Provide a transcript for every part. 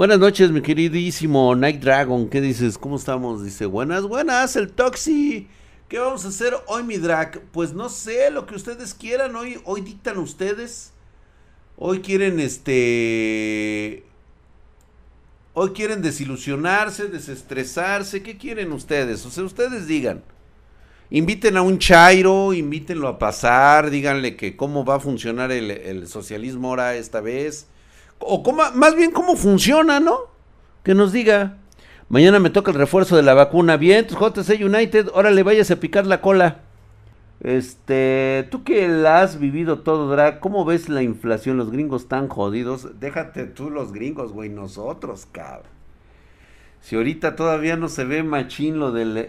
Buenas noches, mi queridísimo Night Dragon. ¿Qué dices? ¿Cómo estamos? Dice, buenas, buenas, el Toxi. ¿Qué vamos a hacer hoy, mi drag? Pues no sé, lo que ustedes quieran. Hoy dictan ustedes. Hoy quieren, hoy quieren desilusionarse, desestresarse. ¿Qué quieren ustedes? O sea, ustedes digan. Inviten a un chairo, invítenlo a pasar. Díganle que cómo va a funcionar el socialismo ahora esta vez. O cómo, más bien cómo funciona, ¿no? Que nos diga. Mañana me toca el refuerzo de la vacuna. Bien, J.C. United, órale, vayas a picar la cola. Tú que la has vivido todo, drag, ¿cómo ves la inflación? Los gringos tan jodidos. Déjate tú los gringos, güey, nosotros, cabrón. Si ahorita todavía no se ve machín la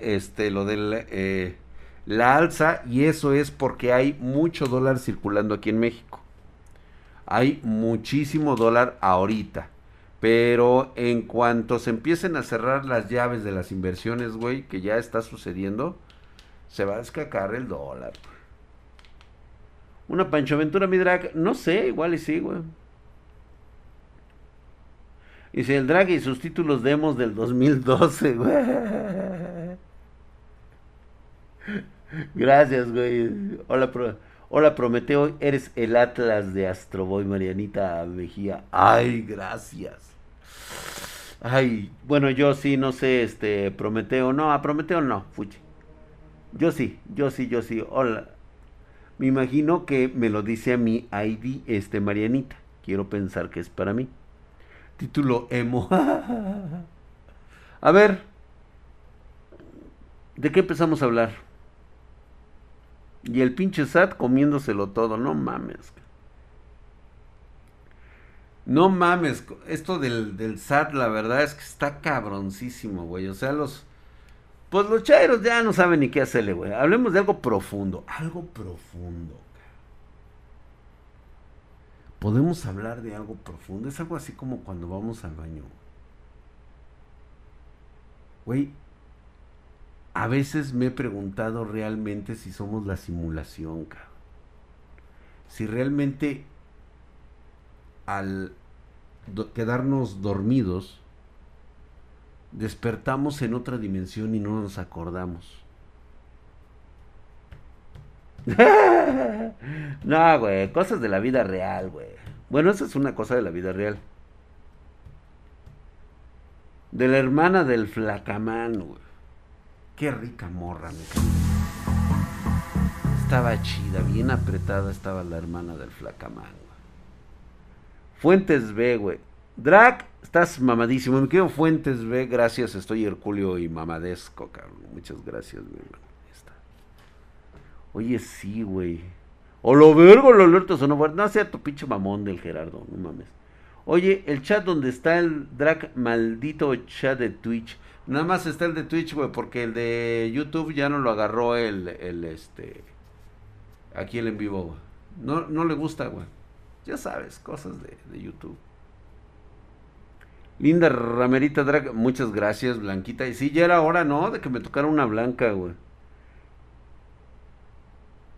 alza, y eso es porque hay mucho dólar circulando aquí en México. Hay muchísimo dólar ahorita, pero en cuanto se empiecen a cerrar las llaves de las inversiones, güey, que ya está sucediendo, se va a escacar el dólar. Una Pancho Ventura, mi drag, no sé, igual y sí, güey. Dice el drag y sus títulos demos del 2012, güey. Gracias, güey. Hola, hola Prometeo, eres el Atlas de Astroboy, Marianita Mejía. Ay, gracias. Ay, bueno, yo sí, no sé, Prometeo, no, a Prometeo no, fuchi. Yo sí, hola. Me imagino que me lo dice a mi ID, Marianita. Quiero pensar que es para mí. Título emo. A ver, ¿de qué empezamos a hablar? Y el pinche SAT comiéndoselo todo, no mames. No mames, esto del SAT la verdad es que está cabroncísimo, güey. O sea, los chairos ya no saben ni qué hacerle, güey. Hablemos de algo profundo, Podemos hablar de algo profundo, es algo así como cuando vamos al baño. Güey. A veces me he preguntado realmente si somos la simulación, cabrón. Si realmente al quedarnos dormidos, despertamos en otra dimensión y no nos acordamos. No, güey, cosas de la vida real, güey. Bueno, esa es una cosa de la vida real. De la hermana del flacamán, güey. Qué rica morra, me cae. Estaba chida, bien apretada estaba la hermana del flacamán. Fuentes B, güey. Drag, estás mamadísimo. Me quedo Fuentes B, gracias. Estoy Herculio y mamadesco, cabrón. Muchas gracias, mi hermano. Oye, sí, güey. O lo vergo, lo alertos o no. No sea tu pinche mamón del Gerardo, no mames. Oye, el chat donde está el drag, maldito chat de Twitch. Nada más está el de Twitch, güey, porque el de YouTube ya no lo agarró aquí el en vivo, güey. No le gusta, güey. Ya sabes, cosas de YouTube. Linda Ramerita, drag, muchas gracias, Blanquita. Y sí, ya era hora, ¿no? De que me tocara una blanca, güey.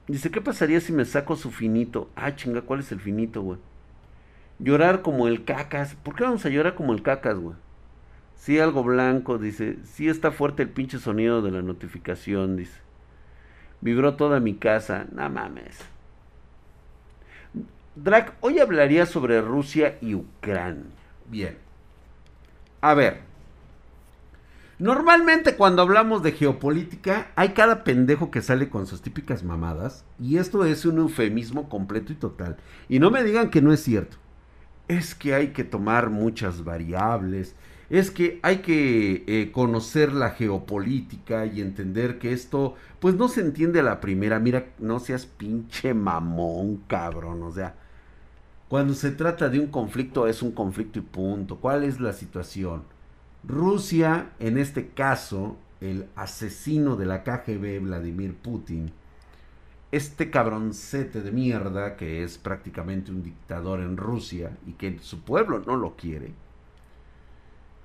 Dice, ¿qué pasaría si me saco su finito? Ah, chinga, ¿cuál es el finito, güey? Llorar como el cacas. ¿Por qué vamos a llorar como el cacas, güey? Sí, algo blanco, dice. Sí está fuerte el pinche sonido de la notificación, dice. Vibró toda mi casa. No mames. Drag, hoy hablaría sobre Rusia y Ucrania. Bien. A ver. Normalmente cuando hablamos de geopolítica, hay cada pendejo que sale con sus típicas mamadas. Y esto es un eufemismo completo y total. Y no me digan que no es cierto. Es que hay que tomar muchas variables. Es que hay que conocer la geopolítica y entender que esto, pues no se entiende a la primera. Mira, no seas pinche mamón, cabrón. O sea, cuando se trata de un conflicto, es un conflicto y punto. ¿Cuál es la situación? Rusia, en este caso, el asesino de la KGB, Vladimir Putin, este cabroncete de mierda que es prácticamente un dictador en Rusia y que su pueblo no lo quiere,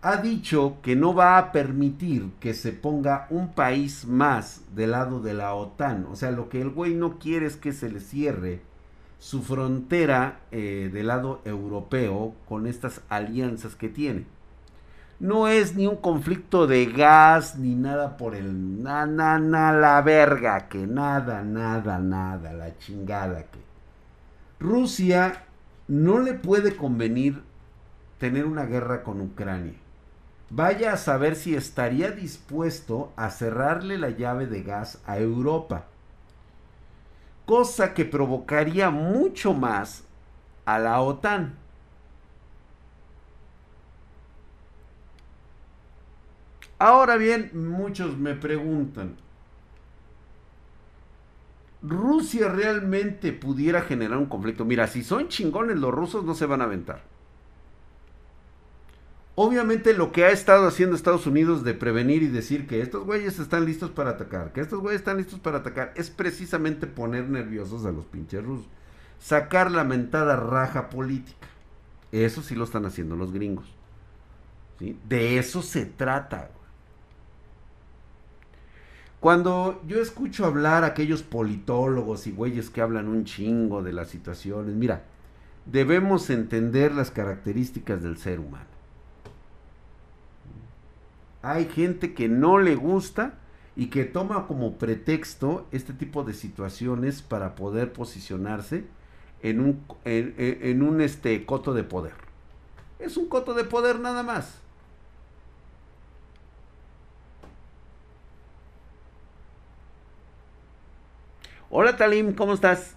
ha dicho que no va a permitir que se ponga un país más del lado de la OTAN. O sea, lo que el güey no quiere es que se le cierre su frontera del lado europeo con estas alianzas que tiene. No es ni un conflicto de gas, ni nada por el... la verga, que nada, la chingada que... Rusia no le puede convenir tener una guerra con Ucrania. Vaya a saber si estaría dispuesto a cerrarle la llave de gas a Europa. Cosa que provocaría mucho más a la OTAN. Ahora bien, muchos me preguntan, ¿Rusia realmente pudiera generar un conflicto? Mira, si son chingones los rusos no se van a aventar. Obviamente lo que ha estado haciendo Estados Unidos de prevenir y decir que estos güeyes están listos para atacar, es precisamente poner nerviosos a los pinches rusos. Sacar la mentada raja política. Eso sí lo están haciendo los gringos. ¿Sí? De eso se trata. Cuando yo escucho hablar a aquellos politólogos y güeyes que hablan un chingo de las situaciones, mira, debemos entender las características del ser humano. Hay gente que no le gusta y que toma como pretexto este tipo de situaciones para poder posicionarse en un coto de poder. Es un coto de poder nada más. Hola Talim, ¿cómo estás?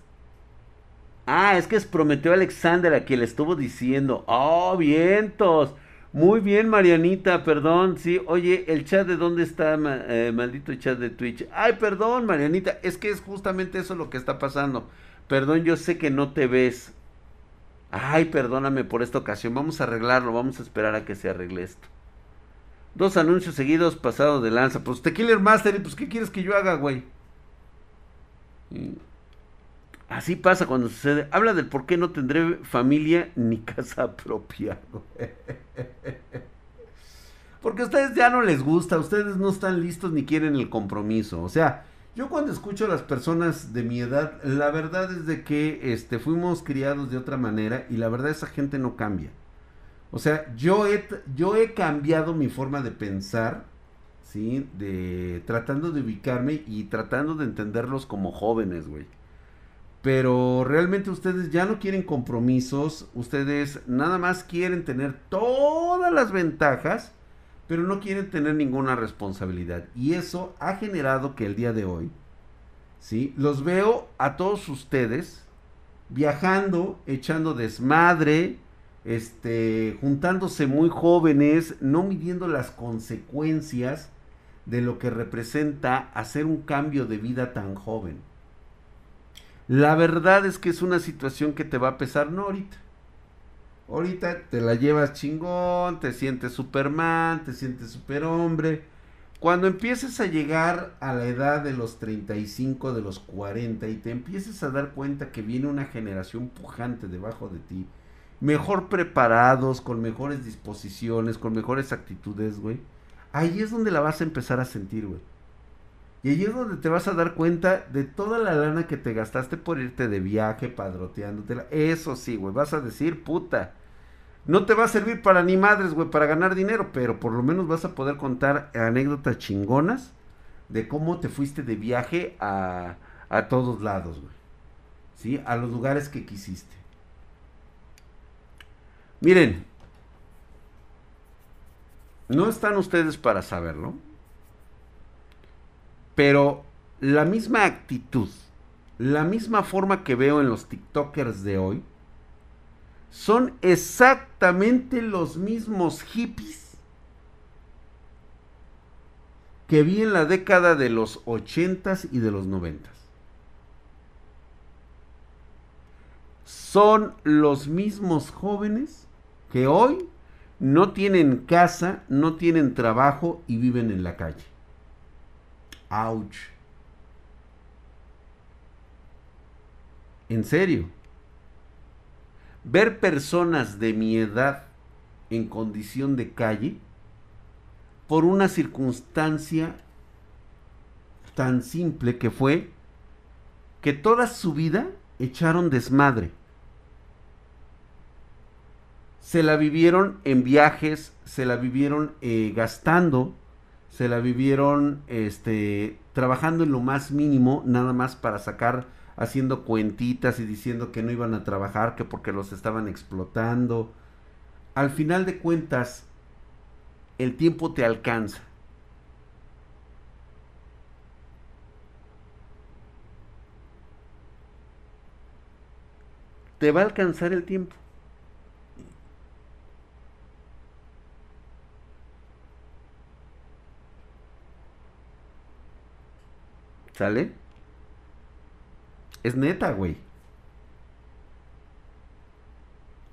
Ah, es que es Prometeo Alexander a quien le estuvo diciendo. ¡Oh, vientos! Muy bien, Marianita, perdón, sí. Oye, ¿el chat de dónde está, maldito chat de Twitch? Ay, perdón, Marianita, es que es justamente eso lo que está pasando. Perdón, yo sé que no te ves. Ay, perdóname por esta ocasión, vamos a arreglarlo, vamos a esperar a que se arregle esto. 2 anuncios seguidos, pasado de lanza. Pues The Killer Master, y pues ¿qué quieres que yo haga, güey? Así pasa cuando sucede. Habla del por qué no tendré familia ni casa propia. Porque a ustedes ya no les gusta, ustedes no están listos ni quieren el compromiso. O sea, yo cuando escucho a las personas de mi edad, la verdad es de que fuimos criados de otra manera y la verdad esa gente no cambia. O sea, yo he cambiado mi forma de pensar, ¿sí? Tratando de ubicarme y tratando de entenderlos como jóvenes, güey. Pero realmente ustedes ya no quieren compromisos, ustedes nada más quieren tener todas las ventajas, pero no quieren tener ninguna responsabilidad. Y eso ha generado que el día de hoy, ¿sí? Los veo a todos ustedes viajando, echando desmadre, juntándose muy jóvenes, no midiendo las consecuencias de lo que representa hacer un cambio de vida tan joven. La verdad es que es una situación que te va a pesar, no ahorita. Ahorita te la llevas chingón, te sientes Superman, te sientes superhombre. Cuando empieces a llegar a la edad de los 35, de los 40 y te empieces a dar cuenta que viene una generación pujante debajo de ti, mejor preparados, con mejores disposiciones, con mejores actitudes, güey. Ahí es donde la vas a empezar a sentir, güey. Y ahí es donde te vas a dar cuenta de toda la lana que te gastaste por irte de viaje, padroteándotela. Eso sí, güey, vas a decir, puta, no te va a servir para ni madres, güey, para ganar dinero, pero por lo menos vas a poder contar anécdotas chingonas de cómo te fuiste de viaje a todos lados, güey. ¿Sí? A los lugares que quisiste. Miren, no están ustedes para saberlo, pero la misma actitud, la misma forma que veo en los tiktokers de hoy, son exactamente los mismos hippies que vi en la década de los 80s y de los 90s. Son los mismos jóvenes que hoy no tienen casa, no tienen trabajo y viven en la calle. Ouch. En serio. Ver personas de mi edad en condición de calle por una circunstancia tan simple que fue que toda su vida echaron desmadre. se la vivieron en viajes, se la vivieron gastando, se la vivieron trabajando en lo más mínimo, nada más para sacar, haciendo cuentitas y diciendo que no iban a trabajar, que porque los estaban explotando. Al final de cuentas, el tiempo te alcanza. Te va a alcanzar el tiempo. ¿Sale? Es neta, güey.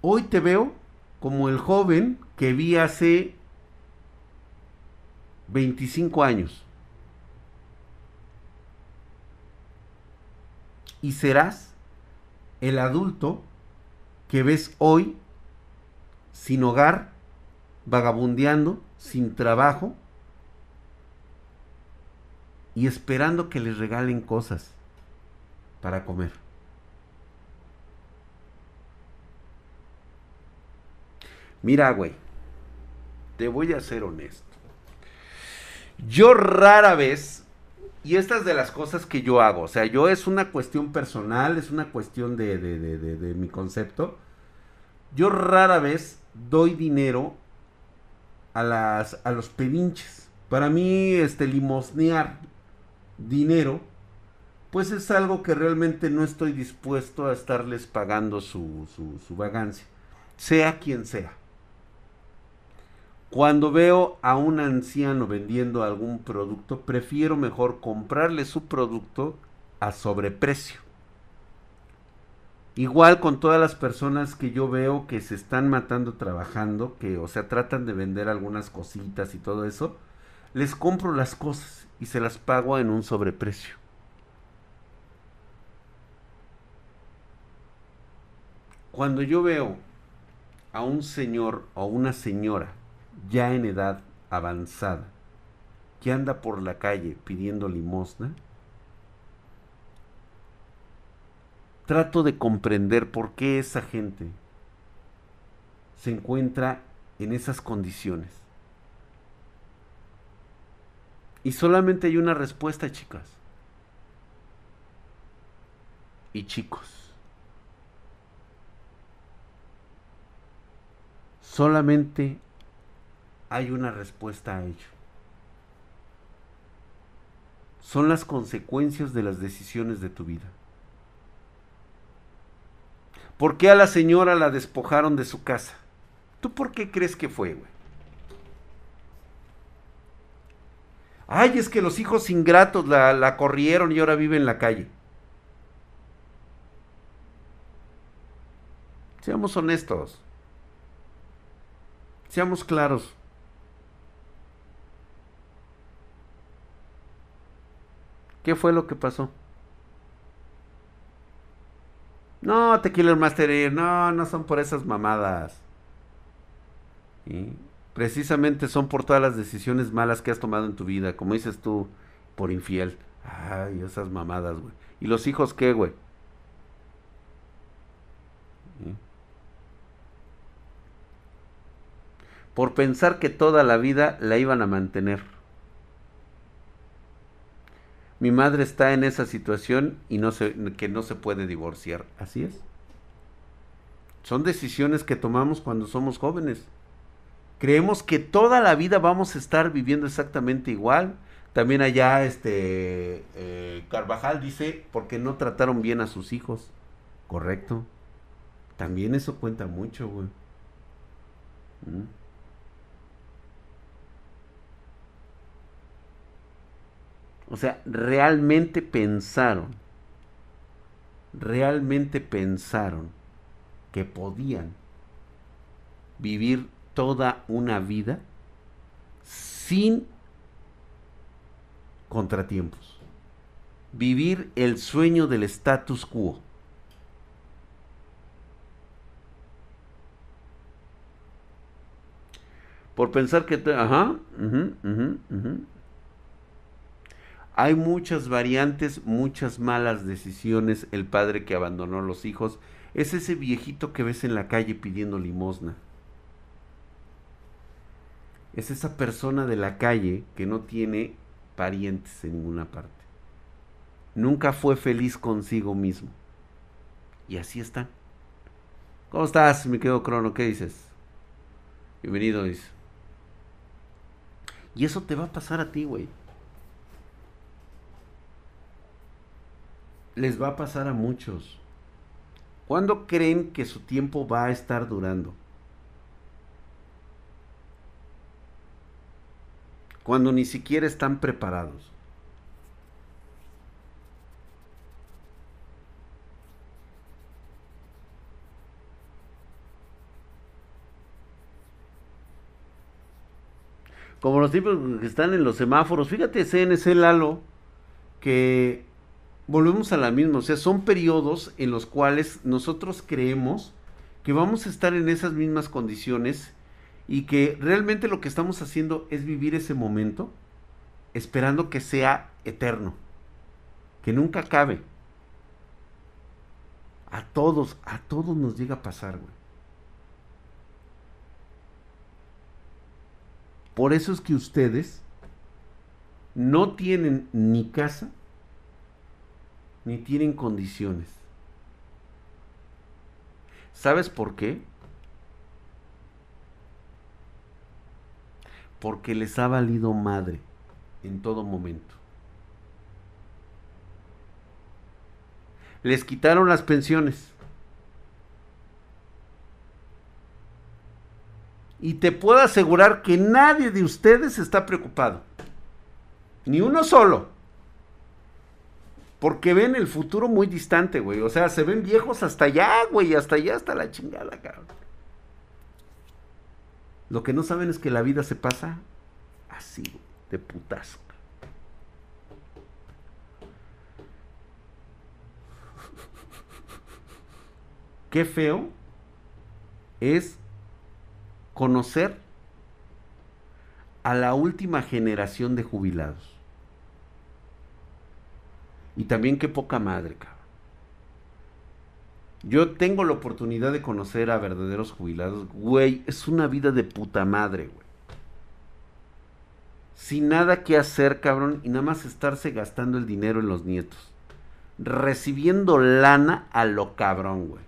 Hoy te veo como el joven que vi hace 25 años. Y serás el adulto que ves hoy sin hogar, vagabundeando, sin trabajo y esperando que les regalen cosas para comer. Mira, güey, te voy a ser honesto. Yo rara vez, y estas de las cosas que yo hago, o sea, yo es una cuestión personal, es una cuestión de mi concepto. Yo rara vez doy dinero a los pedinches. Para mí, limosnear dinero, pues es algo que realmente no estoy dispuesto a estarles pagando su vagancia, sea quien sea. Cuando veo a un anciano vendiendo algún producto, prefiero mejor comprarle su producto a sobreprecio. Igual con todas las personas que yo veo que se están matando trabajando, que o sea, tratan de vender algunas cositas y todo eso, les compro las cosas y se las pago en un sobreprecio. Cuando yo veo a un señor o una señora ya en edad avanzada que anda por la calle pidiendo limosna, trato de comprender por qué esa gente se encuentra en esas condiciones. Y solamente hay una respuesta, chicas y chicos. Solamente hay una respuesta a ello. Son las consecuencias de las decisiones de tu vida. ¿Por qué a la señora la despojaron de su casa? ¿Tú por qué crees que fue, güey? Ay, es que los hijos ingratos la corrieron y ahora vive en la calle. Seamos honestos. Seamos claros. ¿Qué fue lo que pasó? No, Tequila Master, no son por esas mamadas. ¿Sí? Precisamente son por todas las decisiones malas que has tomado en tu vida, como dices tú, por infiel. Ay, esas mamadas, güey. ¿Y los hijos qué, güey? ¿Sí? Por pensar que toda la vida la iban a mantener. Mi madre está en esa situación y no se puede divorciar. Así es. Son decisiones que tomamos cuando somos jóvenes. Creemos que toda la vida vamos a estar viviendo exactamente igual. También allá Carvajal dice, porque no trataron bien a sus hijos. Correcto. También eso cuenta mucho, güey. O sea, realmente pensaron que podían vivir toda una vida sin contratiempos. Vivir el sueño del status quo. Por pensar que... Hay muchas variantes, muchas malas decisiones. El padre que abandonó a los hijos. Es ese viejito que ves en la calle pidiendo limosna. es esa persona de la calle que no tiene parientes en ninguna parte. Nunca fue feliz consigo mismo. Y así está. ¿Cómo estás, mi querido Crono? ¿Qué dices? Bienvenido, dice. Y eso te va a pasar a ti, güey. Les va a pasar a muchos. ¿Cuándo creen que su tiempo va a estar durando? Cuando ni siquiera están preparados. Como los tipos que están en los semáforos. Fíjate, CNC, Lalo, que volvemos a la misma. O sea, son periodos en los cuales nosotros creemos que vamos a estar en esas mismas condiciones y que realmente lo que estamos haciendo es vivir ese momento esperando que sea eterno, que nunca acabe. A todos nos llega a pasar, güey. Por eso es que ustedes no tienen ni casa, ni tienen condiciones. ¿Sabes por qué? Porque les ha valido madre en todo momento. Les quitaron las pensiones. Y te puedo asegurar que nadie de ustedes está preocupado. Ni uno solo. Porque ven el futuro muy distante, güey. O sea, se ven viejos hasta allá, güey. Hasta allá, hasta la chingada, cabrón. Lo que no saben es que la vida se pasa así, güey, de putazo. Qué feo es conocer a la última generación de jubilados. Y también qué poca madre, cabrón. Yo tengo la oportunidad de conocer a verdaderos jubilados. Güey, es una vida de puta madre, güey. Sin nada que hacer, cabrón, y nada más estarse gastando el dinero en los nietos. Recibiendo lana a lo cabrón, güey.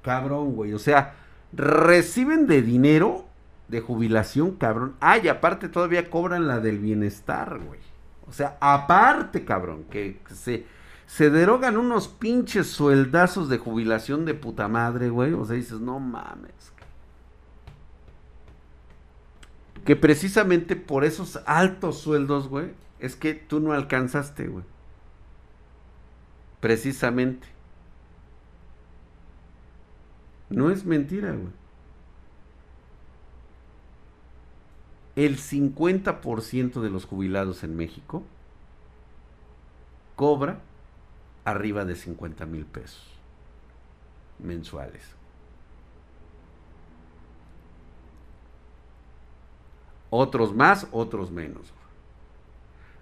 Cabrón, güey. O sea, reciben de dinero de jubilación, cabrón. Ah, y aparte todavía cobran la del bienestar, güey. O sea, aparte, cabrón, que se derogan unos pinches sueldazos de jubilación de puta madre, güey. O sea, dices, no mames. Que precisamente por esos altos sueldos, güey, es que tú no alcanzaste, güey. Precisamente. No es mentira, güey. El 50% de los jubilados en México cobra arriba de 50 mil pesos mensuales. Otros más, otros menos.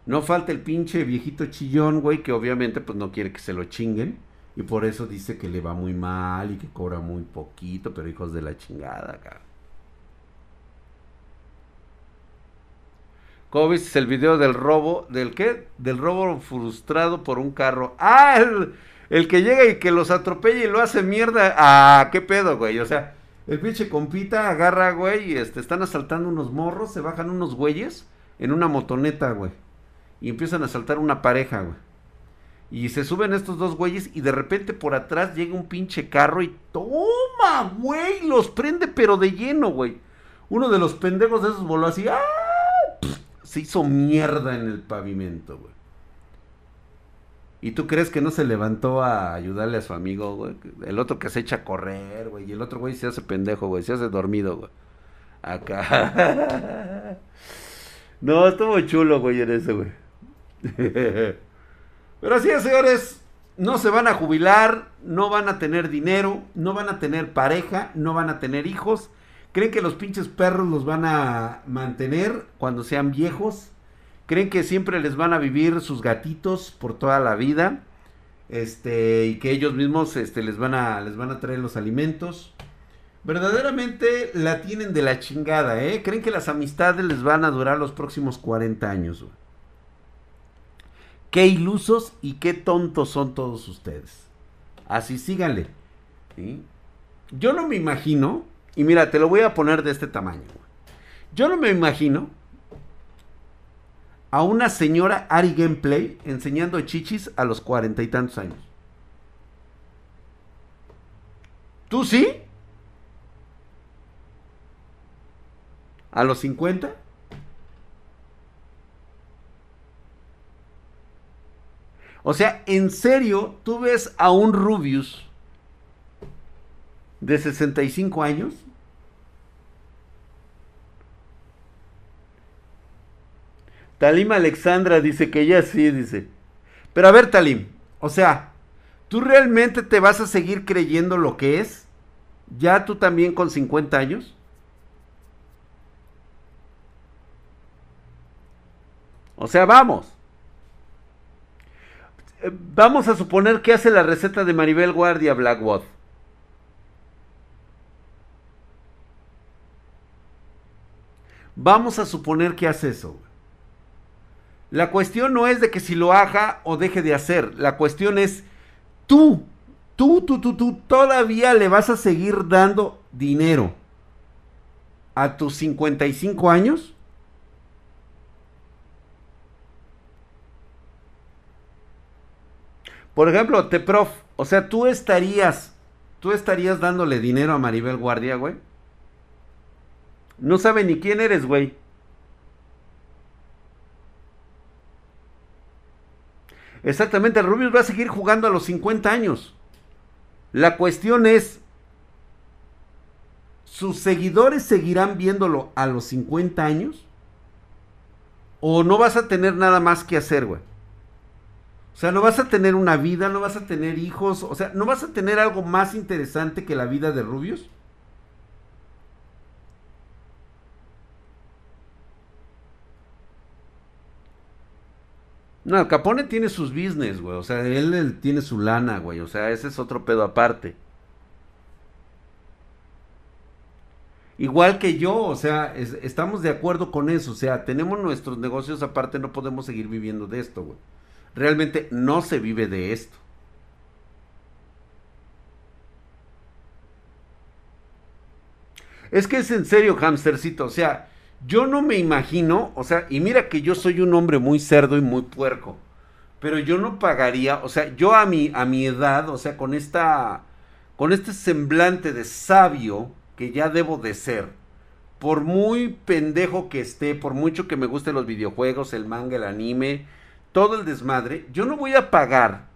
No falta el pinche viejito chillón, güey, que obviamente pues no quiere que se lo chinguen y por eso dice que le va muy mal y que cobra muy poquito, pero hijos de la chingada, cabrón. ¿Cómo viste el video del robo? ¿Del qué? Del robo frustrado por un carro. ¡Ah! El que llega y que los atropella y lo hace mierda. ¡Ah! ¿Qué pedo, güey? O sea, el pinche compita agarra, güey, y están asaltando unos morros, se bajan unos güeyes en una motoneta, güey. Y empiezan a asaltar una pareja, güey. Y se suben estos dos güeyes y de repente por atrás llega un pinche carro y ¡toma, güey! Los prende pero de lleno, güey. Uno de los pendejos de esos voló así. ¡Ah! Se hizo mierda en el pavimento, güey. ¿Y tú crees que no se levantó a ayudarle a su amigo, güey? El otro que se echa a correr, güey. Y el otro, güey, se hace pendejo, güey. Se hace dormido, güey. Acá. No, estuvo chulo, güey, en ese, güey. Pero así es, señores. No se van a jubilar. No van a tener dinero. No van a tener pareja. No van a tener hijos. ¿Creen que los pinches perros los van a mantener cuando sean viejos? ¿Creen que siempre les van a vivir sus gatitos por toda la vida? y que ellos mismos les van a traer los alimentos. Verdaderamente la tienen de la chingada, ¿eh? Creen que las amistades les van a durar los próximos 40 años, güey. Qué ilusos y qué tontos son todos ustedes. Así síganle, ¿sí? Yo no me imagino, y mira, te lo voy a poner de este tamaño, güey. Yo no me imagino a una señora Ari Gameplay enseñando chichis a los 40 y tantos años. ¿Tú sí? ¿A los 50? O sea, en serio, tú ves a un Rubius de 65 años . Talim Alexandra dice que ella sí, dice. Pero a ver, Talim, o sea, ¿tú realmente te vas a seguir creyendo lo que es? ¿Ya tú también con 50 años? O sea, vamos. Vamos a suponer que hace la receta de Maribel Guardia, Blackwood. Vamos a suponer que hace eso. La cuestión no es de que si lo haga o deje de hacer. La cuestión es, tú todavía le vas a seguir dando dinero a tus 55 años. Por ejemplo, Prof, o sea, tú estarías dándole dinero a Maribel Guardia, güey. No sabe ni quién eres, güey. Exactamente, el Rubius va a seguir jugando a los 50 años. La cuestión es, ¿sus seguidores seguirán viéndolo a los 50 años? ¿O no vas a tener nada más que hacer, güey? O sea, no vas a tener una vida, no vas a tener hijos, o sea, ¿no vas a tener algo más interesante que la vida de Rubius? No, Capone tiene sus business, güey, o sea, él tiene su lana, güey, o sea, ese es otro pedo aparte. Igual que yo, o sea, estamos de acuerdo con eso, o sea, tenemos nuestros negocios aparte, no podemos seguir viviendo de esto, güey. Realmente no se vive de esto. Es que es en serio, hamstercito. O sea, yo no me imagino, o sea, y mira que yo soy un hombre muy cerdo y muy puerco, pero yo no pagaría, o sea, yo a mi edad, o sea, con este semblante de sabio que ya debo de ser, por muy pendejo que esté, por mucho que me gusten los videojuegos, el manga, el anime, todo el desmadre, yo no voy a pagar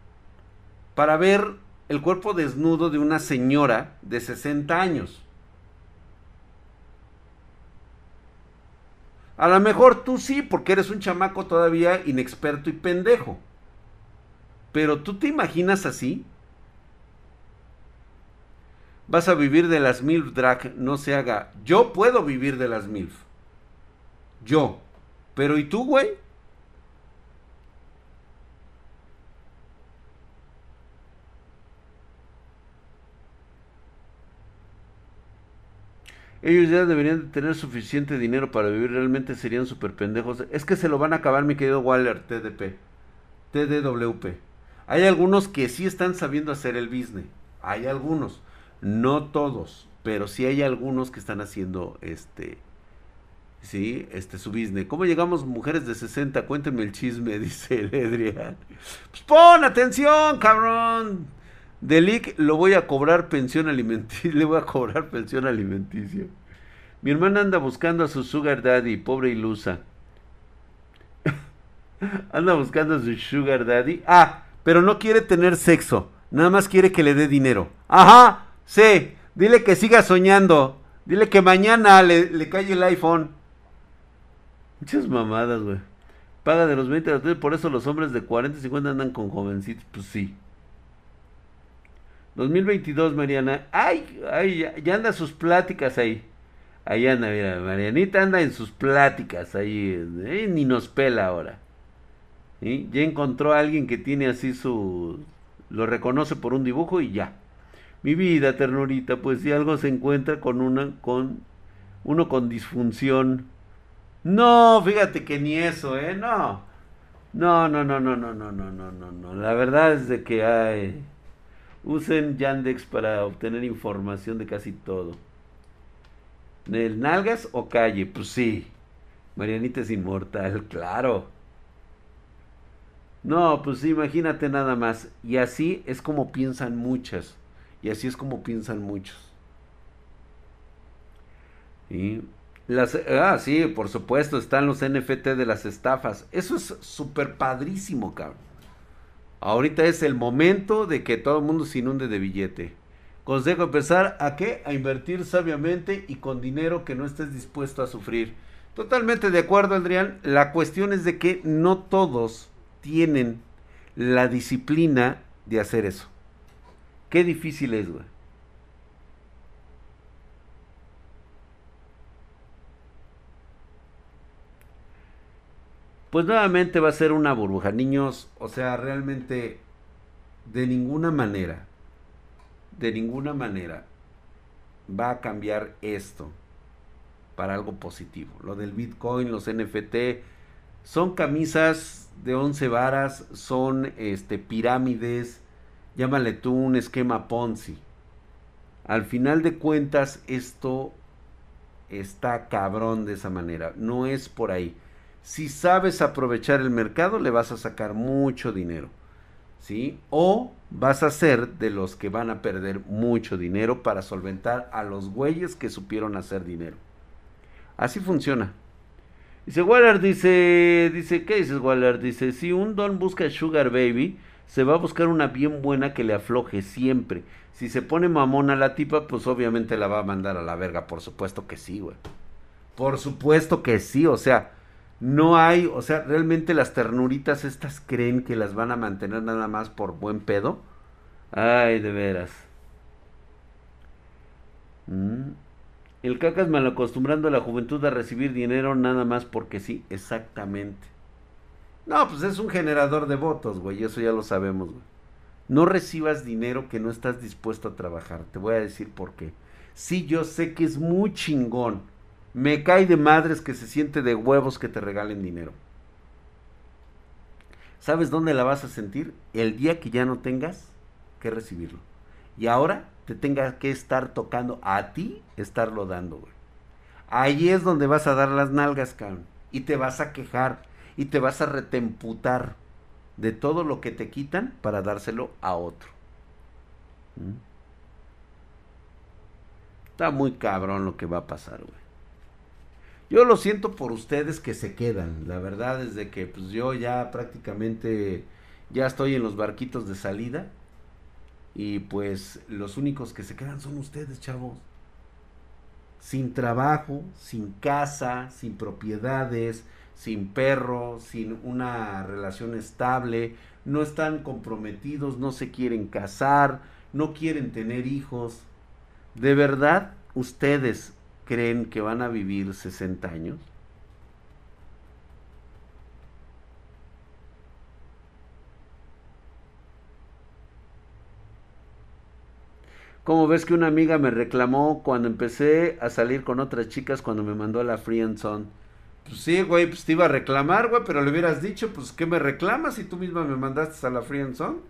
para ver el cuerpo desnudo de una señora de 60 años. A lo mejor tú sí, porque eres un chamaco todavía inexperto y pendejo. Pero ¿tú te imaginas así? Vas a vivir de las MILF, Drag, no se haga. Yo puedo vivir de las MILF. Yo. Pero ¿y tú, güey? Ellos ya deberían de tener suficiente dinero para vivir, realmente serían súper pendejos. Es que se lo van a acabar, mi querido Waller, TDWP. Hay algunos que sí están sabiendo hacer el business. Hay algunos, no todos, pero sí hay algunos que están haciendo su business. ¿Cómo llegamos mujeres de 60? Cuéntenme el chisme, dice el Edrian. Pues pon atención, cabrón. Delic, lo voy a cobrar pensión alimenticia. Le voy a cobrar pensión alimenticia. Mi hermana anda buscando a su sugar daddy, pobre ilusa. Anda buscando a su sugar daddy. Ah, pero no quiere tener sexo. Nada más quiere que le dé dinero. Ajá, sí. Dile que siga soñando. Dile que mañana le calle el iPhone. Muchas mamadas, güey. Paga de los 20 a los 30. Por eso los hombres de 40 y 50 andan con jovencitos. Pues sí. 2022, Mariana. Ay, ya anda sus pláticas ahí. Ahí anda, mira, Marianita anda en sus pláticas ahí. Ni nos pela ahora. ¿Sí? Ya encontró a alguien que tiene así su Lo reconoce por un dibujo y ya. Mi vida, ternurita, pues si algo se encuentra con uno con disfunción. No, fíjate que ni eso, no. No. La verdad es de que hay... Usen Yandex para obtener información de casi todo. ¿El nalgas o calle? Pues sí. Marianita es inmortal, claro. No, pues imagínate nada más. Y así es como piensan muchas. Y así es como piensan muchos. ¿Sí? Sí, por supuesto, están los NFT de las estafas. Eso es súper padrísimo, cabrón. Ahorita es el momento de que todo el mundo se inunde de billete. Consejo, empezar ¿a qué? A invertir sabiamente y con dinero que no estés dispuesto a sufrir. Totalmente de acuerdo, Adrián. La cuestión es de que no todos tienen la disciplina de hacer eso. Qué difícil es, güey. Pues nuevamente va a ser una burbuja, niños. O sea, realmente de ninguna manera va a cambiar esto para algo positivo. Lo del Bitcoin, los NFT, son camisas de 11 varas, son pirámides, llámale tú un esquema Ponzi. Al final de cuentas, esto está cabrón de esa manera, no es por ahí. Si sabes aprovechar el mercado, le vas a sacar mucho dinero, ¿sí? O vas a ser de los que van a perder mucho dinero para solventar a los güeyes que supieron hacer dinero. Así funciona. Dice Waller, ¿qué dices, Waller? Dice, si un don busca Sugar Baby, se va a buscar una bien buena que le afloje siempre. Si se pone mamona la tipa, pues obviamente la va a mandar a la verga. Por supuesto que sí, güey. Por supuesto que sí, o sea... No hay, o sea, realmente las ternuritas estas creen que las van a mantener nada más por buen pedo. Ay, de veras. El cacas malacostumbrando a la juventud a recibir dinero nada más porque sí, exactamente. No, pues es un generador de votos, güey, eso ya lo sabemos, güey. No recibas dinero que no estás dispuesto a trabajar, te voy a decir por qué. Sí, yo sé que es muy chingón. Me cae de madres que se siente de huevos que te regalen dinero. ¿Sabes dónde la vas a sentir? El día que ya no tengas que recibirlo. Y ahora te tengas que estar tocando a ti, estarlo dando, güey. Ahí es donde vas a dar las nalgas, cabrón. Y te vas a quejar. Y te vas a retemputar de todo lo que te quitan para dárselo a otro. Está muy cabrón lo que va a pasar, güey. Yo lo siento por ustedes que se quedan, la verdad es de que pues yo ya prácticamente ya estoy en los barquitos de salida y pues los únicos que se quedan son ustedes, chavos. Sin trabajo, sin casa, sin propiedades, sin perro, sin una relación estable, no están comprometidos, no se quieren casar, no quieren tener hijos. De verdad, ustedes... ¿Creen que van a vivir 60 años? Como ves que una amiga me reclamó cuando empecé a salir con otras chicas cuando me mandó a la friendzone. Pues sí, güey, pues te iba a reclamar, güey, pero le hubieras dicho, pues, ¿qué me reclamas si tú misma me mandaste a la friendzone?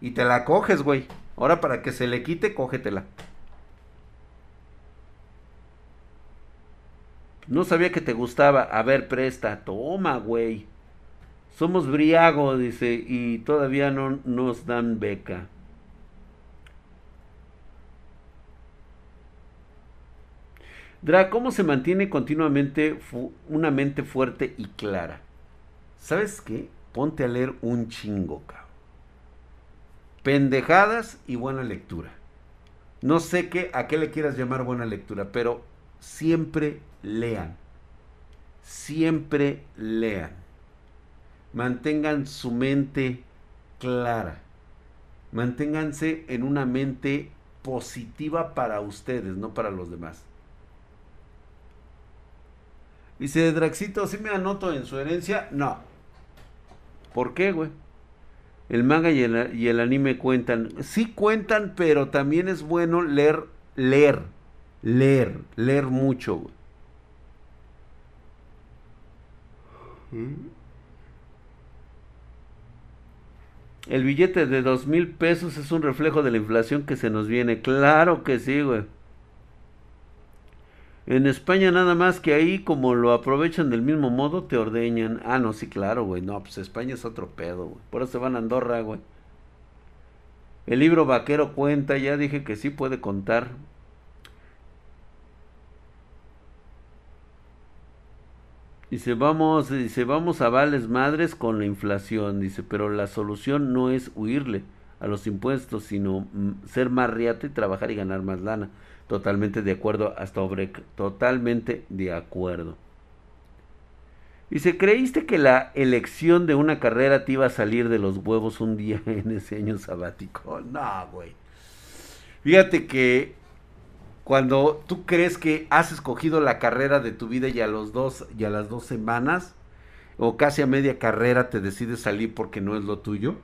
Y te la coges, güey. Ahora para que se le quite, cógetela. No sabía que te gustaba. A ver, presta. Toma, güey. Somos briago, dice, y todavía no nos dan beca. Dra, ¿cómo se mantiene continuamente una mente fuerte y clara? ¿Sabes qué? Ponte a leer un chingo, cabrón. Pendejadas y buena lectura. No sé a qué le quieras llamar buena lectura, pero siempre... Lean, siempre lean, mantengan su mente clara, manténganse en una mente positiva para ustedes, no para los demás. Dice Draxito, ¿sí me anoto en su herencia? No. ¿Por qué, güey? El manga y el anime cuentan. Sí cuentan, pero también es bueno leer mucho, güey. El billete de 2,000 pesos es un reflejo de la inflación que se nos viene. Claro que sí, güey. En España nada más que ahí, como lo aprovechan del mismo modo, te ordeñan. Ah, no, sí, claro, güey. No, pues España es otro pedo, güey. Por eso se van a Andorra, güey. El libro vaquero cuenta, ya dije que sí puede contar. Dice, vamos a vales madres con la inflación. Dice, pero la solución no es huirle a los impuestos, sino ser más riata y trabajar y ganar más lana. Totalmente de acuerdo, hasta Obrek. Totalmente de acuerdo. Dice, ¿creíste que la elección de una carrera te iba a salir de los huevos un día en ese año sabático? No, güey. Fíjate que cuando tú crees que has escogido la carrera de tu vida y a las 2 semanas, o casi a media carrera, te decides salir porque no es lo tuyo,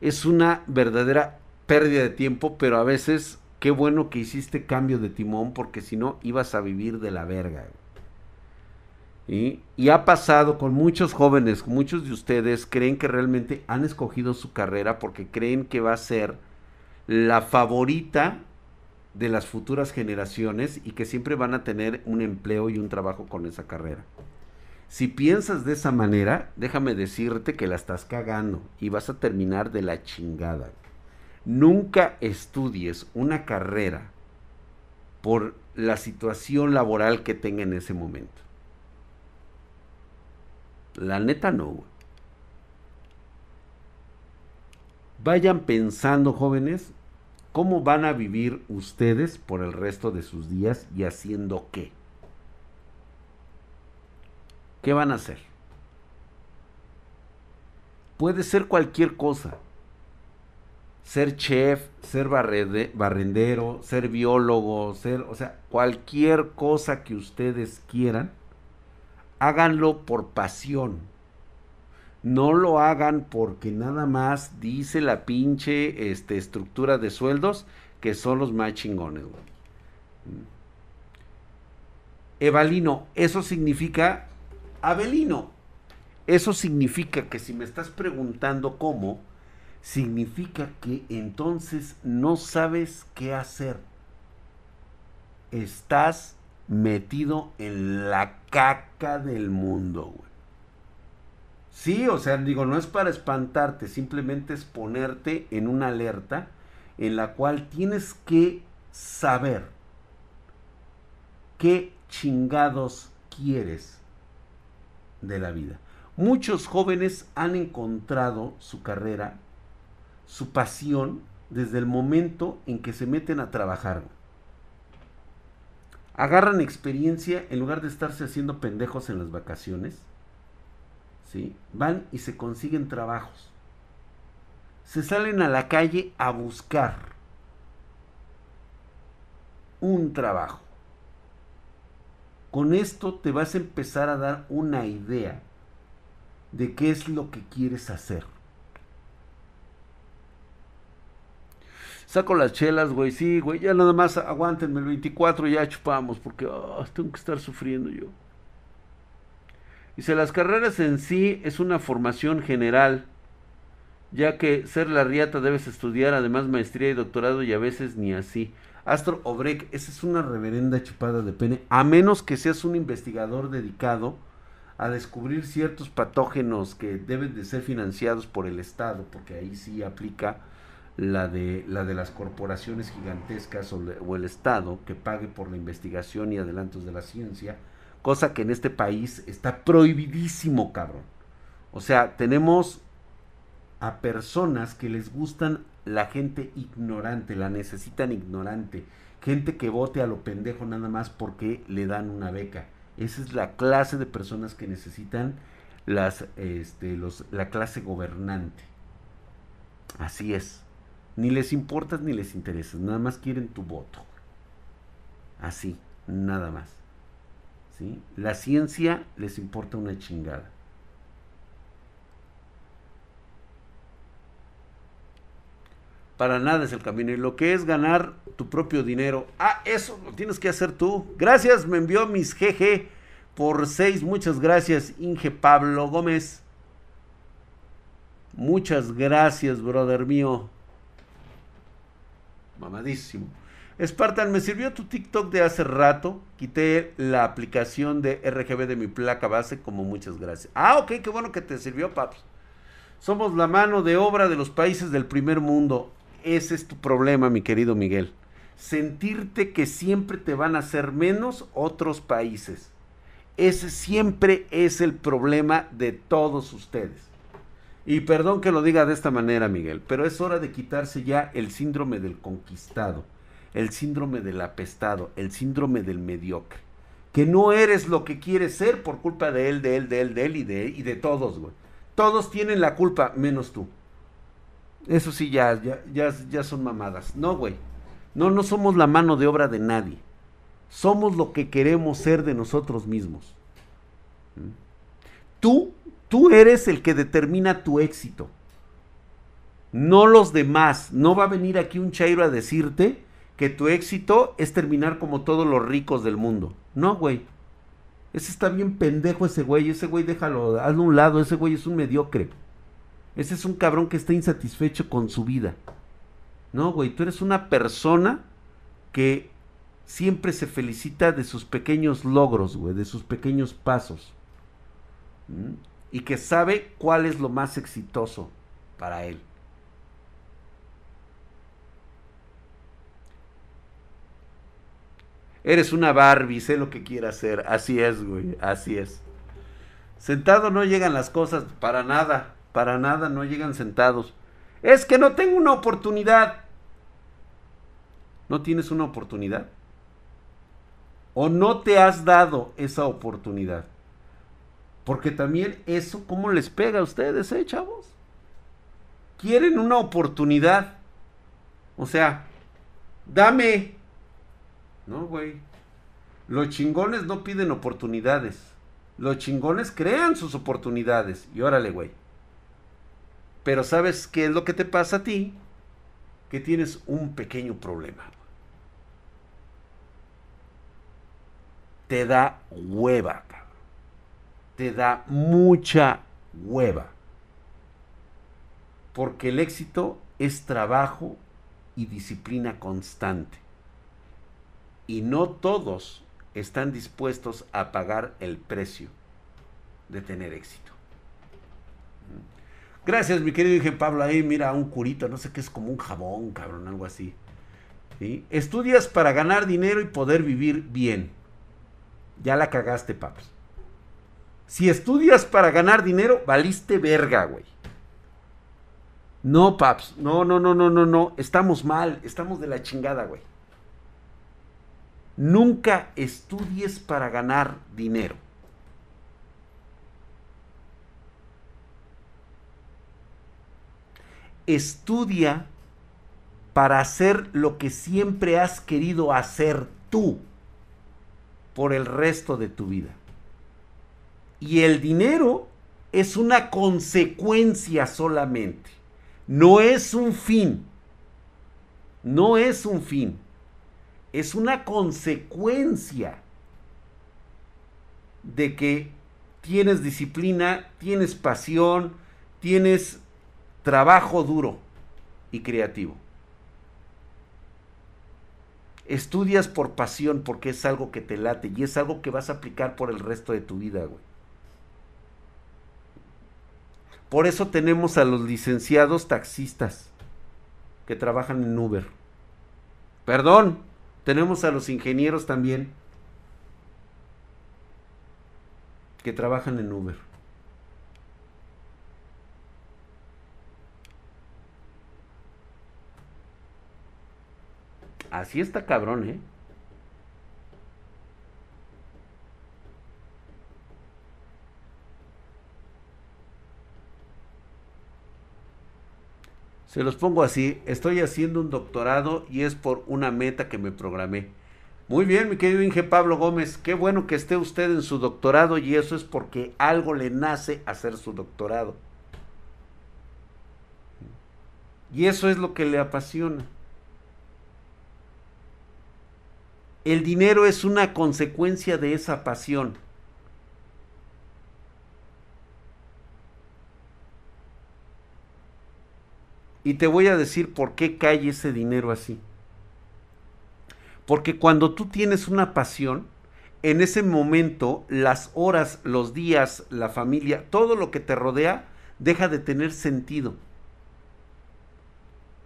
es una verdadera pérdida de tiempo, pero a veces... Qué bueno que hiciste cambio de timón, porque si no, ibas a vivir de la verga. Y ha pasado con muchos jóvenes, muchos de ustedes creen que realmente han escogido su carrera porque creen que va a ser la favorita de las futuras generaciones y que siempre van a tener un empleo y un trabajo con esa carrera. Si piensas de esa manera, déjame decirte que la estás cagando y vas a terminar de la chingada. Nunca estudies una carrera por la situación laboral que tenga en ese momento. La neta no, güey. Vayan pensando, jóvenes, cómo van a vivir ustedes por el resto de sus días y haciendo qué. ¿Qué van a hacer? Puede ser cualquier cosa. Ser chef, ser barrendero, ser biólogo, o sea, cualquier cosa que ustedes quieran, háganlo por pasión. No lo hagan porque nada más dice la pinche estructura de sueldos que son los más chingones, güey. Abelino, eso significa que si me estás preguntando cómo, significa que entonces no sabes qué hacer. Estás metido en la caca del mundo, güey. Sí, o sea, digo, no es para espantarte, simplemente es ponerte en una alerta en la cual tienes que saber qué chingados quieres de la vida. Muchos jóvenes han encontrado su carrera, su pasión, desde el momento en que se meten a trabajar. Agarran experiencia en lugar de estarse haciendo pendejos en las vacaciones. ¿Sí? Van y se consiguen trabajos. Se salen a la calle a buscar un trabajo. Con esto te vas a empezar a dar una idea de qué es lo que quieres hacer. Saco las chelas, güey, sí, güey, ya nada más aguántenme, el 24 ya chupamos, porque tengo que estar sufriendo yo. Dice, las carreras en sí es una formación general, ya que ser la riata debes estudiar, además maestría y doctorado, y a veces ni así. Astro Obrek, esa es una reverenda chupada de pene, a menos que seas un investigador dedicado a descubrir ciertos patógenos que deben de ser financiados por el Estado, porque ahí sí aplica... La de las corporaciones gigantescas o el Estado que pague por la investigación y adelantos de la ciencia, cosa que en este país está prohibidísimo, cabrón. O sea, tenemos a personas que les gustan la gente ignorante, la necesitan ignorante, gente que vote a lo pendejo nada más porque le dan una beca. Esa es la clase de personas que necesitan la clase gobernante. Así es. Ni les importas ni les interesas, nada más quieren tu voto. Así, nada más. ¿Sí? La ciencia les importa una chingada. Para nada es el camino. Y lo que es ganar tu propio dinero. Ah, eso lo tienes que hacer tú. Gracias, me envió mis GG por 6. Muchas gracias, Inge Pablo Gómez. Muchas gracias, brother mío. Mamadísimo. Spartan, me sirvió tu TikTok de hace rato. Quité la aplicación de RGB de mi placa base como muchas gracias. Ah, ok, qué bueno que te sirvió, papi. Somos la mano de obra de los países del primer mundo. Ese es tu problema, mi querido Miguel. Sentirte que siempre te van a hacer menos otros países. Ese siempre es el problema de todos ustedes. Y perdón que lo diga de esta manera, Miguel, pero es hora de quitarse ya el síndrome del conquistado. El síndrome del apestado, el síndrome del mediocre. Que no eres lo que quieres ser por culpa de él, de él y de todos, güey. Todos tienen la culpa, menos tú. Eso sí, ya son mamadas. No, güey. No somos la mano de obra de nadie. Somos lo que queremos ser de nosotros mismos. Tú eres el que determina tu éxito. No los demás. No va a venir aquí un chairo a decirte que tu éxito es terminar como todos los ricos del mundo. No, güey. Ese está bien pendejo, ese güey. Ese güey déjalo, hazlo a un lado. Ese güey es un mediocre. Ese es un cabrón que está insatisfecho con su vida. No, güey. Tú eres una persona que siempre se felicita de sus pequeños logros, güey. De sus pequeños pasos. ¿Mm? Y que sabe cuál es lo más exitoso para él. Eres una Barbie, sé lo que quieras hacer. Así es, güey, así es. Sentado no llegan las cosas, para nada no llegan sentados. Es que no tengo una oportunidad. ¿No tienes una oportunidad? ¿O no te has dado esa oportunidad? Porque también eso, ¿cómo les pega a ustedes, chavos? Quieren una oportunidad. O sea, dame... No, güey. Los chingones no piden oportunidades. Los chingones crean sus oportunidades. Y órale, güey. Pero ¿sabes qué es lo que te pasa a ti? Que tienes un pequeño problema. Te da hueva, cabrón. Te da mucha hueva. Porque el éxito es trabajo y disciplina constante. Y no todos están dispuestos a pagar el precio de tener éxito. Gracias, mi querido Inge Pablo. Ahí mira, un curito, no sé qué es, como un jabón, cabrón, algo así. ¿Sí? Estudias para ganar dinero y poder vivir bien. Ya la cagaste, papi. Si estudias para ganar dinero, valiste verga, güey. No, paps. No. Estamos mal. Estamos de la chingada, güey. Nunca estudies para ganar dinero. Estudia para hacer lo que siempre has querido hacer tú por el resto de tu vida. Y el dinero es una consecuencia solamente. No es un fin. No es un fin. Es una consecuencia de que tienes disciplina, tienes pasión, tienes trabajo duro y creativo. Estudias por pasión porque es algo que te late y es algo que vas a aplicar por el resto de tu vida, güey. Por eso tenemos a los licenciados taxistas que trabajan en Uber. Perdón. Tenemos a los ingenieros también que trabajan en Uber. Así está cabrón, ¿eh? Se los pongo así, estoy haciendo un doctorado y es por una meta que me programé. Muy bien, mi querido Inge Pablo Gómez, qué bueno que esté usted en su doctorado y eso es porque algo le nace hacer su doctorado. Y eso es lo que le apasiona. El dinero es una consecuencia de esa pasión. Y te voy a decir por qué cae ese dinero así. Porque cuando tú tienes una pasión, en ese momento, las horas, los días, la familia, todo lo que te rodea, deja de tener sentido.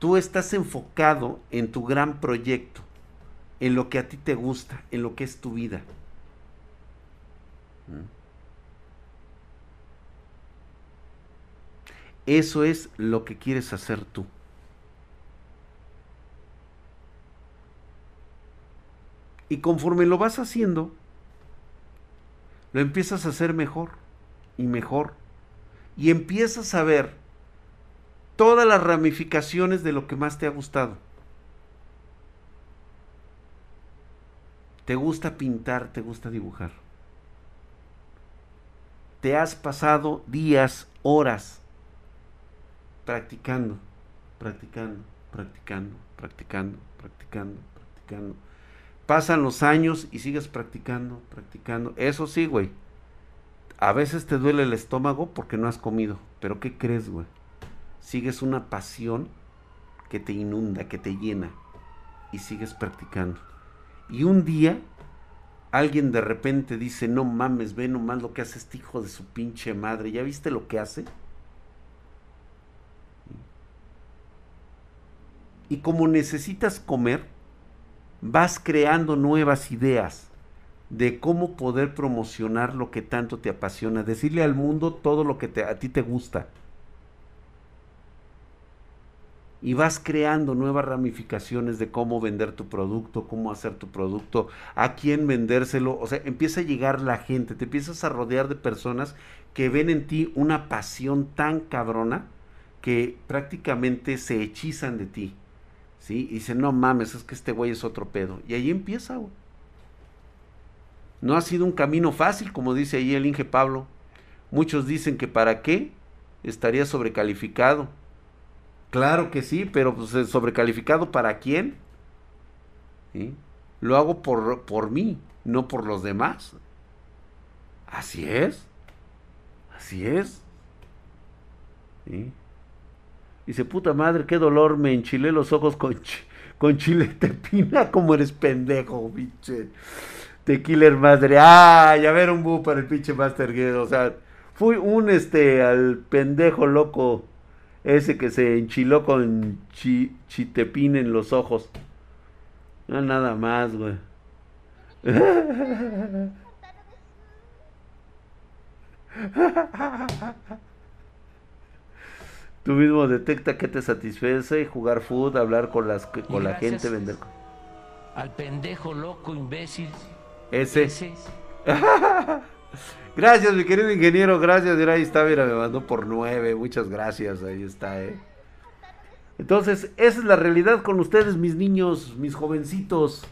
Tú estás enfocado en tu gran proyecto, en lo que a ti te gusta, en lo que es tu vida. Eso es lo que quieres hacer tú. Y conforme lo vas haciendo, lo empiezas a hacer mejor y mejor. Y empiezas a ver todas las ramificaciones de lo que más te ha gustado. Te gusta pintar, te gusta dibujar. Te has pasado días, horas, practicando. Pasan los años y sigues practicando. Eso sí, güey. A veces te duele el estómago porque no has comido. Pero ¿qué crees, güey? Sigues una pasión que te inunda, que te llena. Y sigues practicando. Y un día, alguien de repente dice, no mames, ve nomás lo que hace este hijo de su pinche madre. ¿Ya viste lo que hace? Y como necesitas comer, vas creando nuevas ideas de cómo poder promocionar lo que tanto te apasiona, decirle al mundo todo lo que a ti te gusta. Y vas creando nuevas ramificaciones de cómo vender tu producto, cómo hacer tu producto, a quién vendérselo. O sea, empieza a llegar la gente, te empiezas a rodear de personas que ven en ti una pasión tan cabrona que prácticamente se hechizan de ti. ¿Sí? Y dicen, no mames, es que este güey es otro pedo. Y ahí empieza, güey. No ha sido un camino fácil, como dice ahí el Inge Pablo. Muchos dicen que para qué estaría sobrecalificado. Claro que sí, pero pues, ¿sobrecalificado para quién? ¿Sí? Lo hago por mí, no por los demás. Así es. Así es. ¿Sí? Dice, puta madre, qué dolor, me enchilé los ojos con chile tepina, como eres pendejo, pinche tequila madre. Ay, a ver un bu para el pinche Master Guild, o sea, fui un al pendejo loco ese que se enchiló con chitepín en los ojos. No, nada más, güey. Tú mismo detecta qué te satisface, jugar fútbol, hablar con la gente, vender. Al pendejo loco imbécil. Ese. Gracias, mi querido ingeniero, gracias. Mira, ahí está, mira, me mandó por 9. Muchas gracias, ahí está, Entonces, esa es la realidad con ustedes, mis niños, mis jovencitos.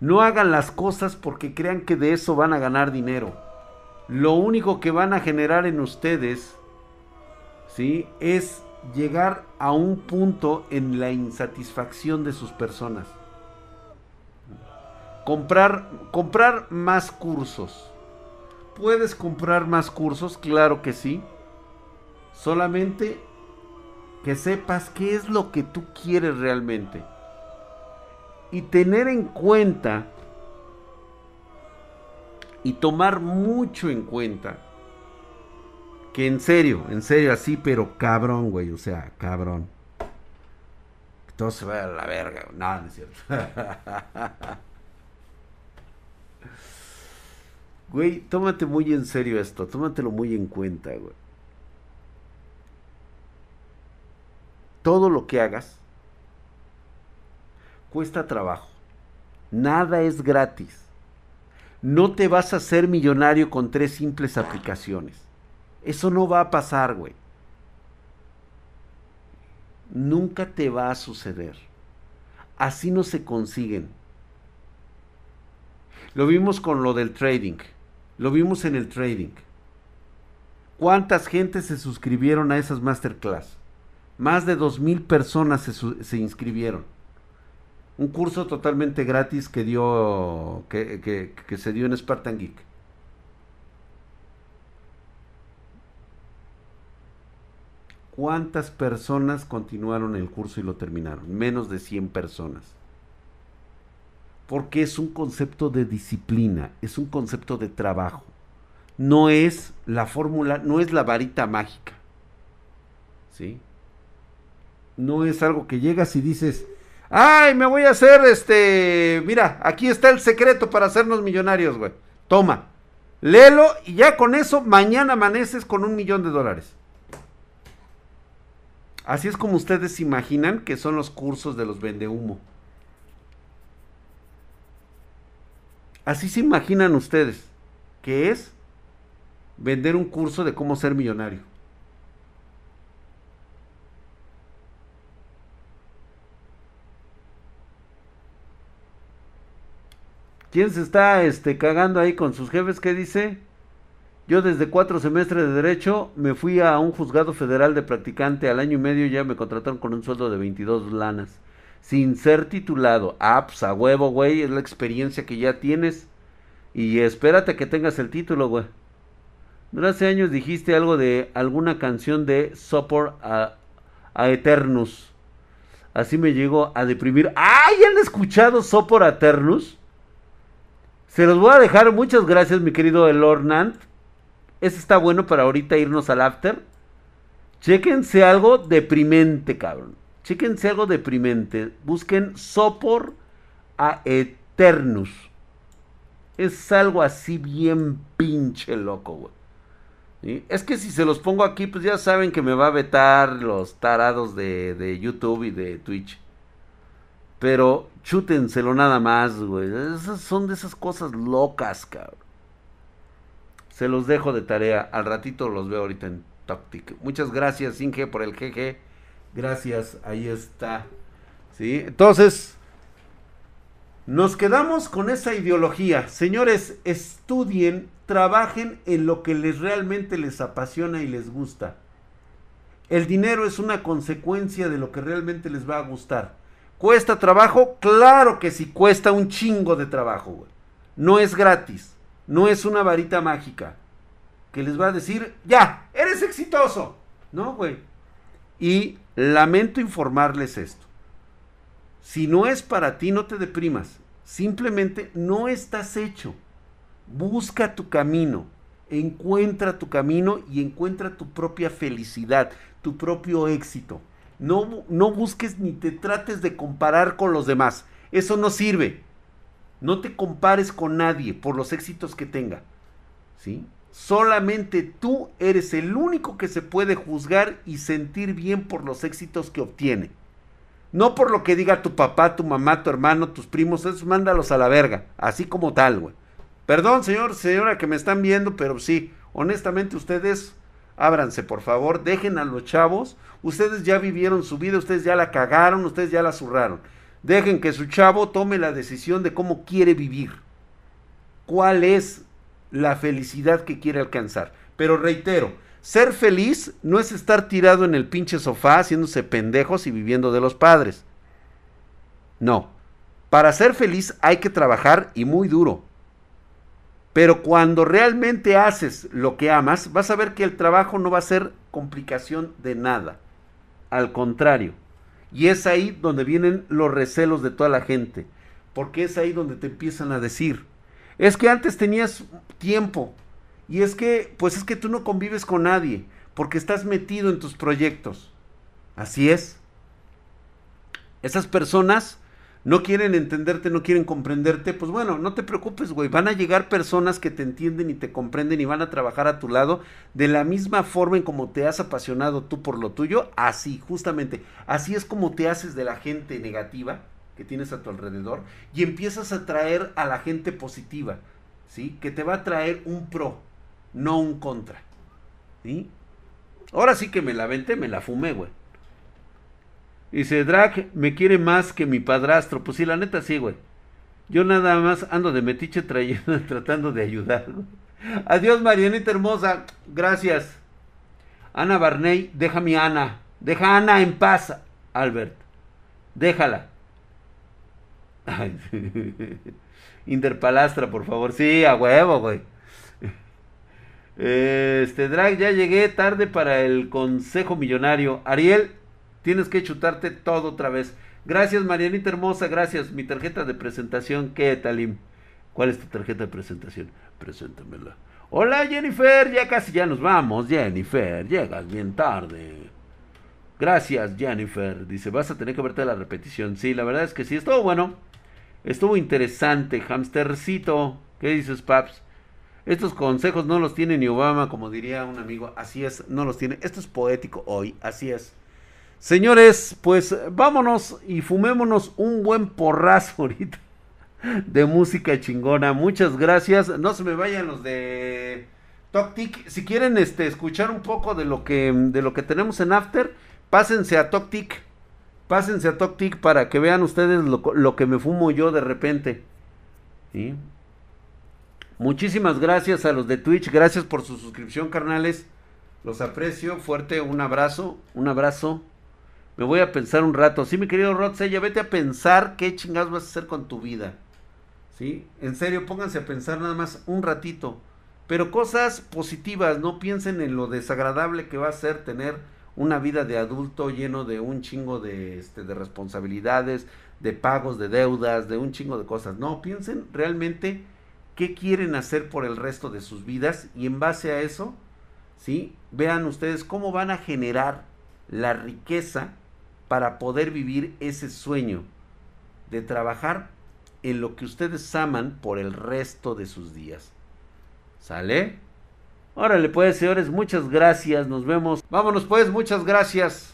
No hagan las cosas porque crean que de eso van a ganar dinero. Lo único que van a generar en ustedes, ¿sí?, es llegar a un punto en la insatisfacción de sus personas. Comprar más cursos. ¿Puedes comprar más cursos? Claro que sí. Solamente que sepas qué es lo que tú quieres realmente. Y tener en cuenta y tomar mucho en cuenta que en serio, así, pero cabrón, güey, o sea, cabrón. Todo se va a la verga, no, no es cierto. Güey, tómate muy en serio esto, tómatelo muy en cuenta, güey. Todo lo que hagas cuesta trabajo. Nada es gratis. No te vas a hacer millonario con 3 simples aplicaciones. Eso no va a pasar, güey. Nunca te va a suceder. Así no se consiguen. Lo vimos con lo del trading. Lo vimos en el trading. ¿Cuántas gentes se suscribieron a esas masterclass? Más de 2,000 personas se inscribieron. Un curso totalmente gratis que dio que se dio en Spartan Geek. ¿Cuántas personas continuaron el curso y lo terminaron? Menos de 100 personas. Porque es un concepto de disciplina, es un concepto de trabajo. No es la fórmula, no es la varita mágica. ¿Sí? No es algo que llegas y dices, ¡ay, me voy a hacer mira, aquí está el secreto para hacernos millonarios, güey! Toma, léelo y ya con eso mañana amaneces con $1,000,000. Así es como ustedes se imaginan que son los cursos de los vendehumo. Así se imaginan ustedes que es vender un curso de cómo ser millonario. ¿Quién se está cagando ahí con sus jefes? ¿Qué dice? Yo desde 4 semestres de Derecho me fui a un juzgado federal de practicante. Al año y medio ya me contrataron con un sueldo de 22 lanas. Sin ser titulado. Ah, pues a huevo, güey. Es la experiencia que ya tienes. Y espérate que tengas el título, güey. Hace años dijiste algo de alguna canción de Sopor a Eternus. Así me llegó a deprimir. ¡Ay! ¿Han escuchado Sopor a Eternus? Se los voy a dejar. Muchas gracias, mi querido Elornant. Ese está bueno para ahorita irnos al after. Chéquense algo deprimente, cabrón. Chéquense algo deprimente. Busquen Sopor a Eternus. Es algo así bien pinche loco, güey. ¿Sí? Es que si se los pongo aquí, pues ya saben que me va a vetar los tarados de YouTube y de Twitch. Pero chútenselo nada más, güey. Esas son de esas cosas locas, cabrón. Se los dejo de tarea. Al ratito los veo ahorita en Tactic. Muchas gracias, Inge, por el GG. Gracias, ahí está. ¿Sí? Entonces, nos quedamos con esa ideología. Señores, estudien, trabajen en lo que les realmente les apasiona y les gusta. El dinero es una consecuencia de lo que realmente les va a gustar. ¿Cuesta trabajo? Claro que sí, cuesta un chingo de trabajo, güey. No es gratis, no es una varita mágica que les va a decir, ¡ya, eres exitoso! No, güey. Y lamento informarles esto. Si no es para ti, no te deprimas. Simplemente no estás hecho. Busca tu camino. Encuentra tu camino y encuentra tu propia felicidad, tu propio éxito. No busques ni te trates de comparar con los demás. Eso no sirve. No te compares con nadie por los éxitos que tenga. ¿Sí? Solamente tú eres el único que se puede juzgar y sentir bien por los éxitos que obtiene. No por lo que diga tu papá, tu mamá, tu hermano, tus primos, esos mándalos a la verga, así como tal, güey. Perdón, señor, señora que me están viendo, pero sí, honestamente ustedes, ábranse por favor, dejen a los chavos, ustedes ya vivieron su vida, ustedes ya la cagaron, ustedes ya la zurraron. Dejen que su chavo tome la decisión de cómo quiere vivir, cuál es la felicidad que quiere alcanzar. Pero reitero, ser feliz no es estar tirado en el pinche sofá haciéndose pendejos y viviendo de los padres. No, para ser feliz hay que trabajar y muy duro. Pero cuando realmente haces lo que amas, vas a ver que el trabajo no va a ser complicación de nada. Al contrario. Y es ahí donde vienen los recelos de toda la gente. Porque es ahí donde te empiezan a decir, es que antes tenías tiempo y es que, pues es que tú no convives con nadie porque estás metido en tus proyectos. Así es. Esas personas no quieren entenderte, no quieren comprenderte. Pues bueno, no te preocupes, güey. Van a llegar personas que te entienden y te comprenden y van a trabajar a tu lado de la misma forma en como te has apasionado tú por lo tuyo. Así, justamente. Así es como te haces de la gente negativa que tienes a tu alrededor y empiezas a atraer a la gente positiva, ¿sí? Que te va a traer un pro, no un contra, ¿sí? Ahora sí que me la aventé, me la fumé, güey. Dice, Drag me quiere más que mi padrastro. Pues sí, la neta sí, güey. Yo nada más ando de metiche tratando de ayudar, güey. Adiós, Marianita hermosa. Gracias. Ana Barney, deja mi Ana. Deja a Ana en paz, Albert. Déjala. Interpalastra, por favor. Sí, a huevo, güey. Drag, ya llegué tarde para el consejo millonario. Ariel, tienes que chutarte todo otra vez. Gracias, Marianita hermosa, gracias. Mi tarjeta de presentación, ¿qué, Talim? ¿Cuál es tu tarjeta de presentación? Preséntamela. Hola, Jennifer, ya casi ya nos vamos, Jennifer. Llegas bien tarde. Gracias, Jennifer. Dice, vas a tener que verte la repetición. Sí, la verdad es que sí, estuvo bueno. Estuvo interesante, hamstercito. ¿Qué dices, Paps? Estos consejos no los tiene ni Obama, como diría un amigo. Así es, no los tiene. Esto es poético hoy, así es. Señores, pues vámonos y fumémonos un buen porrazo ahorita de música chingona. Muchas gracias. No se me vayan los de TokTik. Si quieren escuchar un poco de lo que tenemos en After, pásense a TokTik. Pásense a TokTik para que vean ustedes lo que me fumo yo de repente. ¿Sí? Muchísimas gracias a los de Twitch, gracias por su suscripción, carnales, los aprecio, fuerte, un abrazo, me voy a pensar un rato, sí, mi querido Rodse, ya vete a pensar qué chingados vas a hacer con tu vida, sí, en serio, pónganse a pensar nada más un ratito, pero cosas positivas, no piensen en lo desagradable que va a ser tener una vida de adulto lleno de un chingo de responsabilidades, de pagos, de deudas, de un chingo de cosas, no, piensen realmente qué quieren hacer por el resto de sus vidas y en base a eso, ¿sí? Vean ustedes cómo van a generar la riqueza para poder vivir ese sueño de trabajar en lo que ustedes aman por el resto de sus días. ¿Sale? Órale pues, señores, muchas gracias, nos vemos. Vámonos pues, muchas gracias.